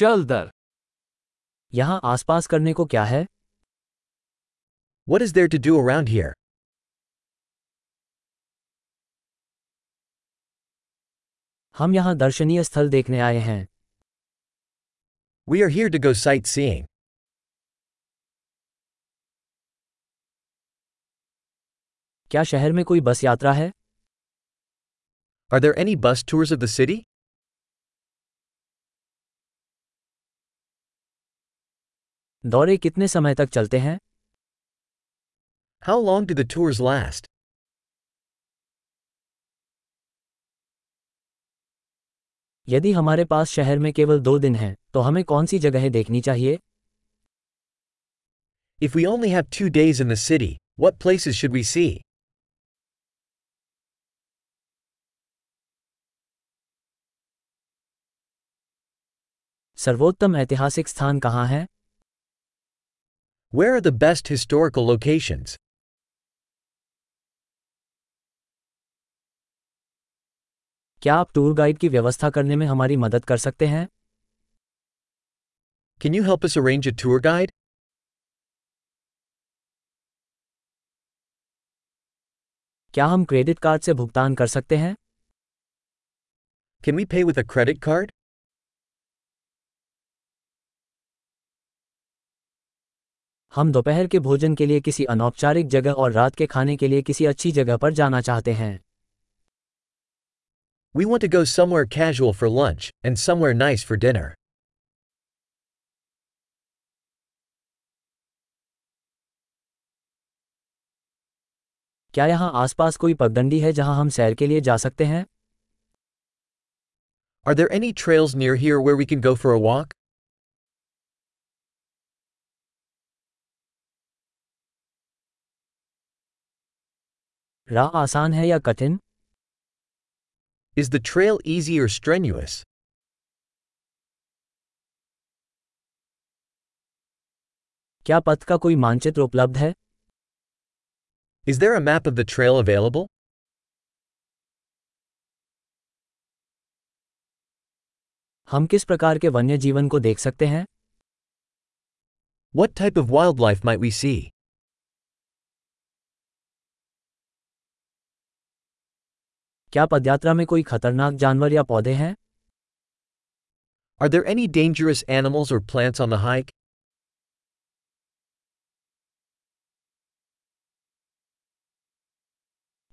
चल दर। यहाँ आसपास करने को क्या है? What is there to do around here? हम यहाँ दर्शनीय स्थल देखने आए हैं। We are here to go sightseeing. क्या शहर में कोई बस यात्रा है? Are there any bus tours of the city? दौरे कितने समय तक चलते हैं? How long do the tours last? यदि हमारे पास शहर में केवल 2 दिन हैं, तो हमें कौन सी जगहें देखनी चाहिए? If we only have 2 days in the city, what places should we see? सर्वोत्तम ऐतिहासिक स्थान कहाँ है? Where are the best historical locations? क्या आप टूर गाइड की व्यवस्था करने में हमारी मदद कर सकते हैं? Can you help us arrange a tour guide? क्या हम क्रेडिट कार्ड से भुगतान कर सकते हैं? Can we pay with a credit card? हम दोपहर के भोजन के लिए किसी अनौपचारिक जगह और रात के खाने के लिए किसी अच्छी जगह पर जाना चाहते हैं। We want to go somewhere casual for lunch and somewhere nice for dinner. क्या यहाँ आसपास कोई पगडंडी है जहाँ हम सैर के लिए जा सकते हैं? Are there any trails near here where we can go for a walk? राह आसान है या कठिन? Is the trail easy or strenuous? क्या पथ का कोई मानचित्र उपलब्ध है? Is there a map of the trail available? हम किस प्रकार के वन्य जीवन को देख सकते हैं? What type of wildlife might we see? क्या पदयात्रा में कोई खतरनाक जानवर या पौधे हैं? Are there any dangerous animals or plants on the hike?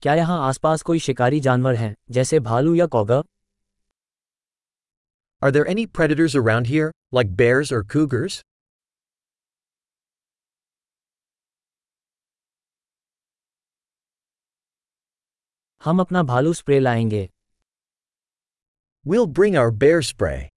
क्या यहाँ आसपास कोई शिकारी जानवर हैं, जैसे भालू या कौगा? Are there any predators around here, like bears or cougars? हम अपना भालू स्प्रे लाएंगे। We'll bring our bear spray.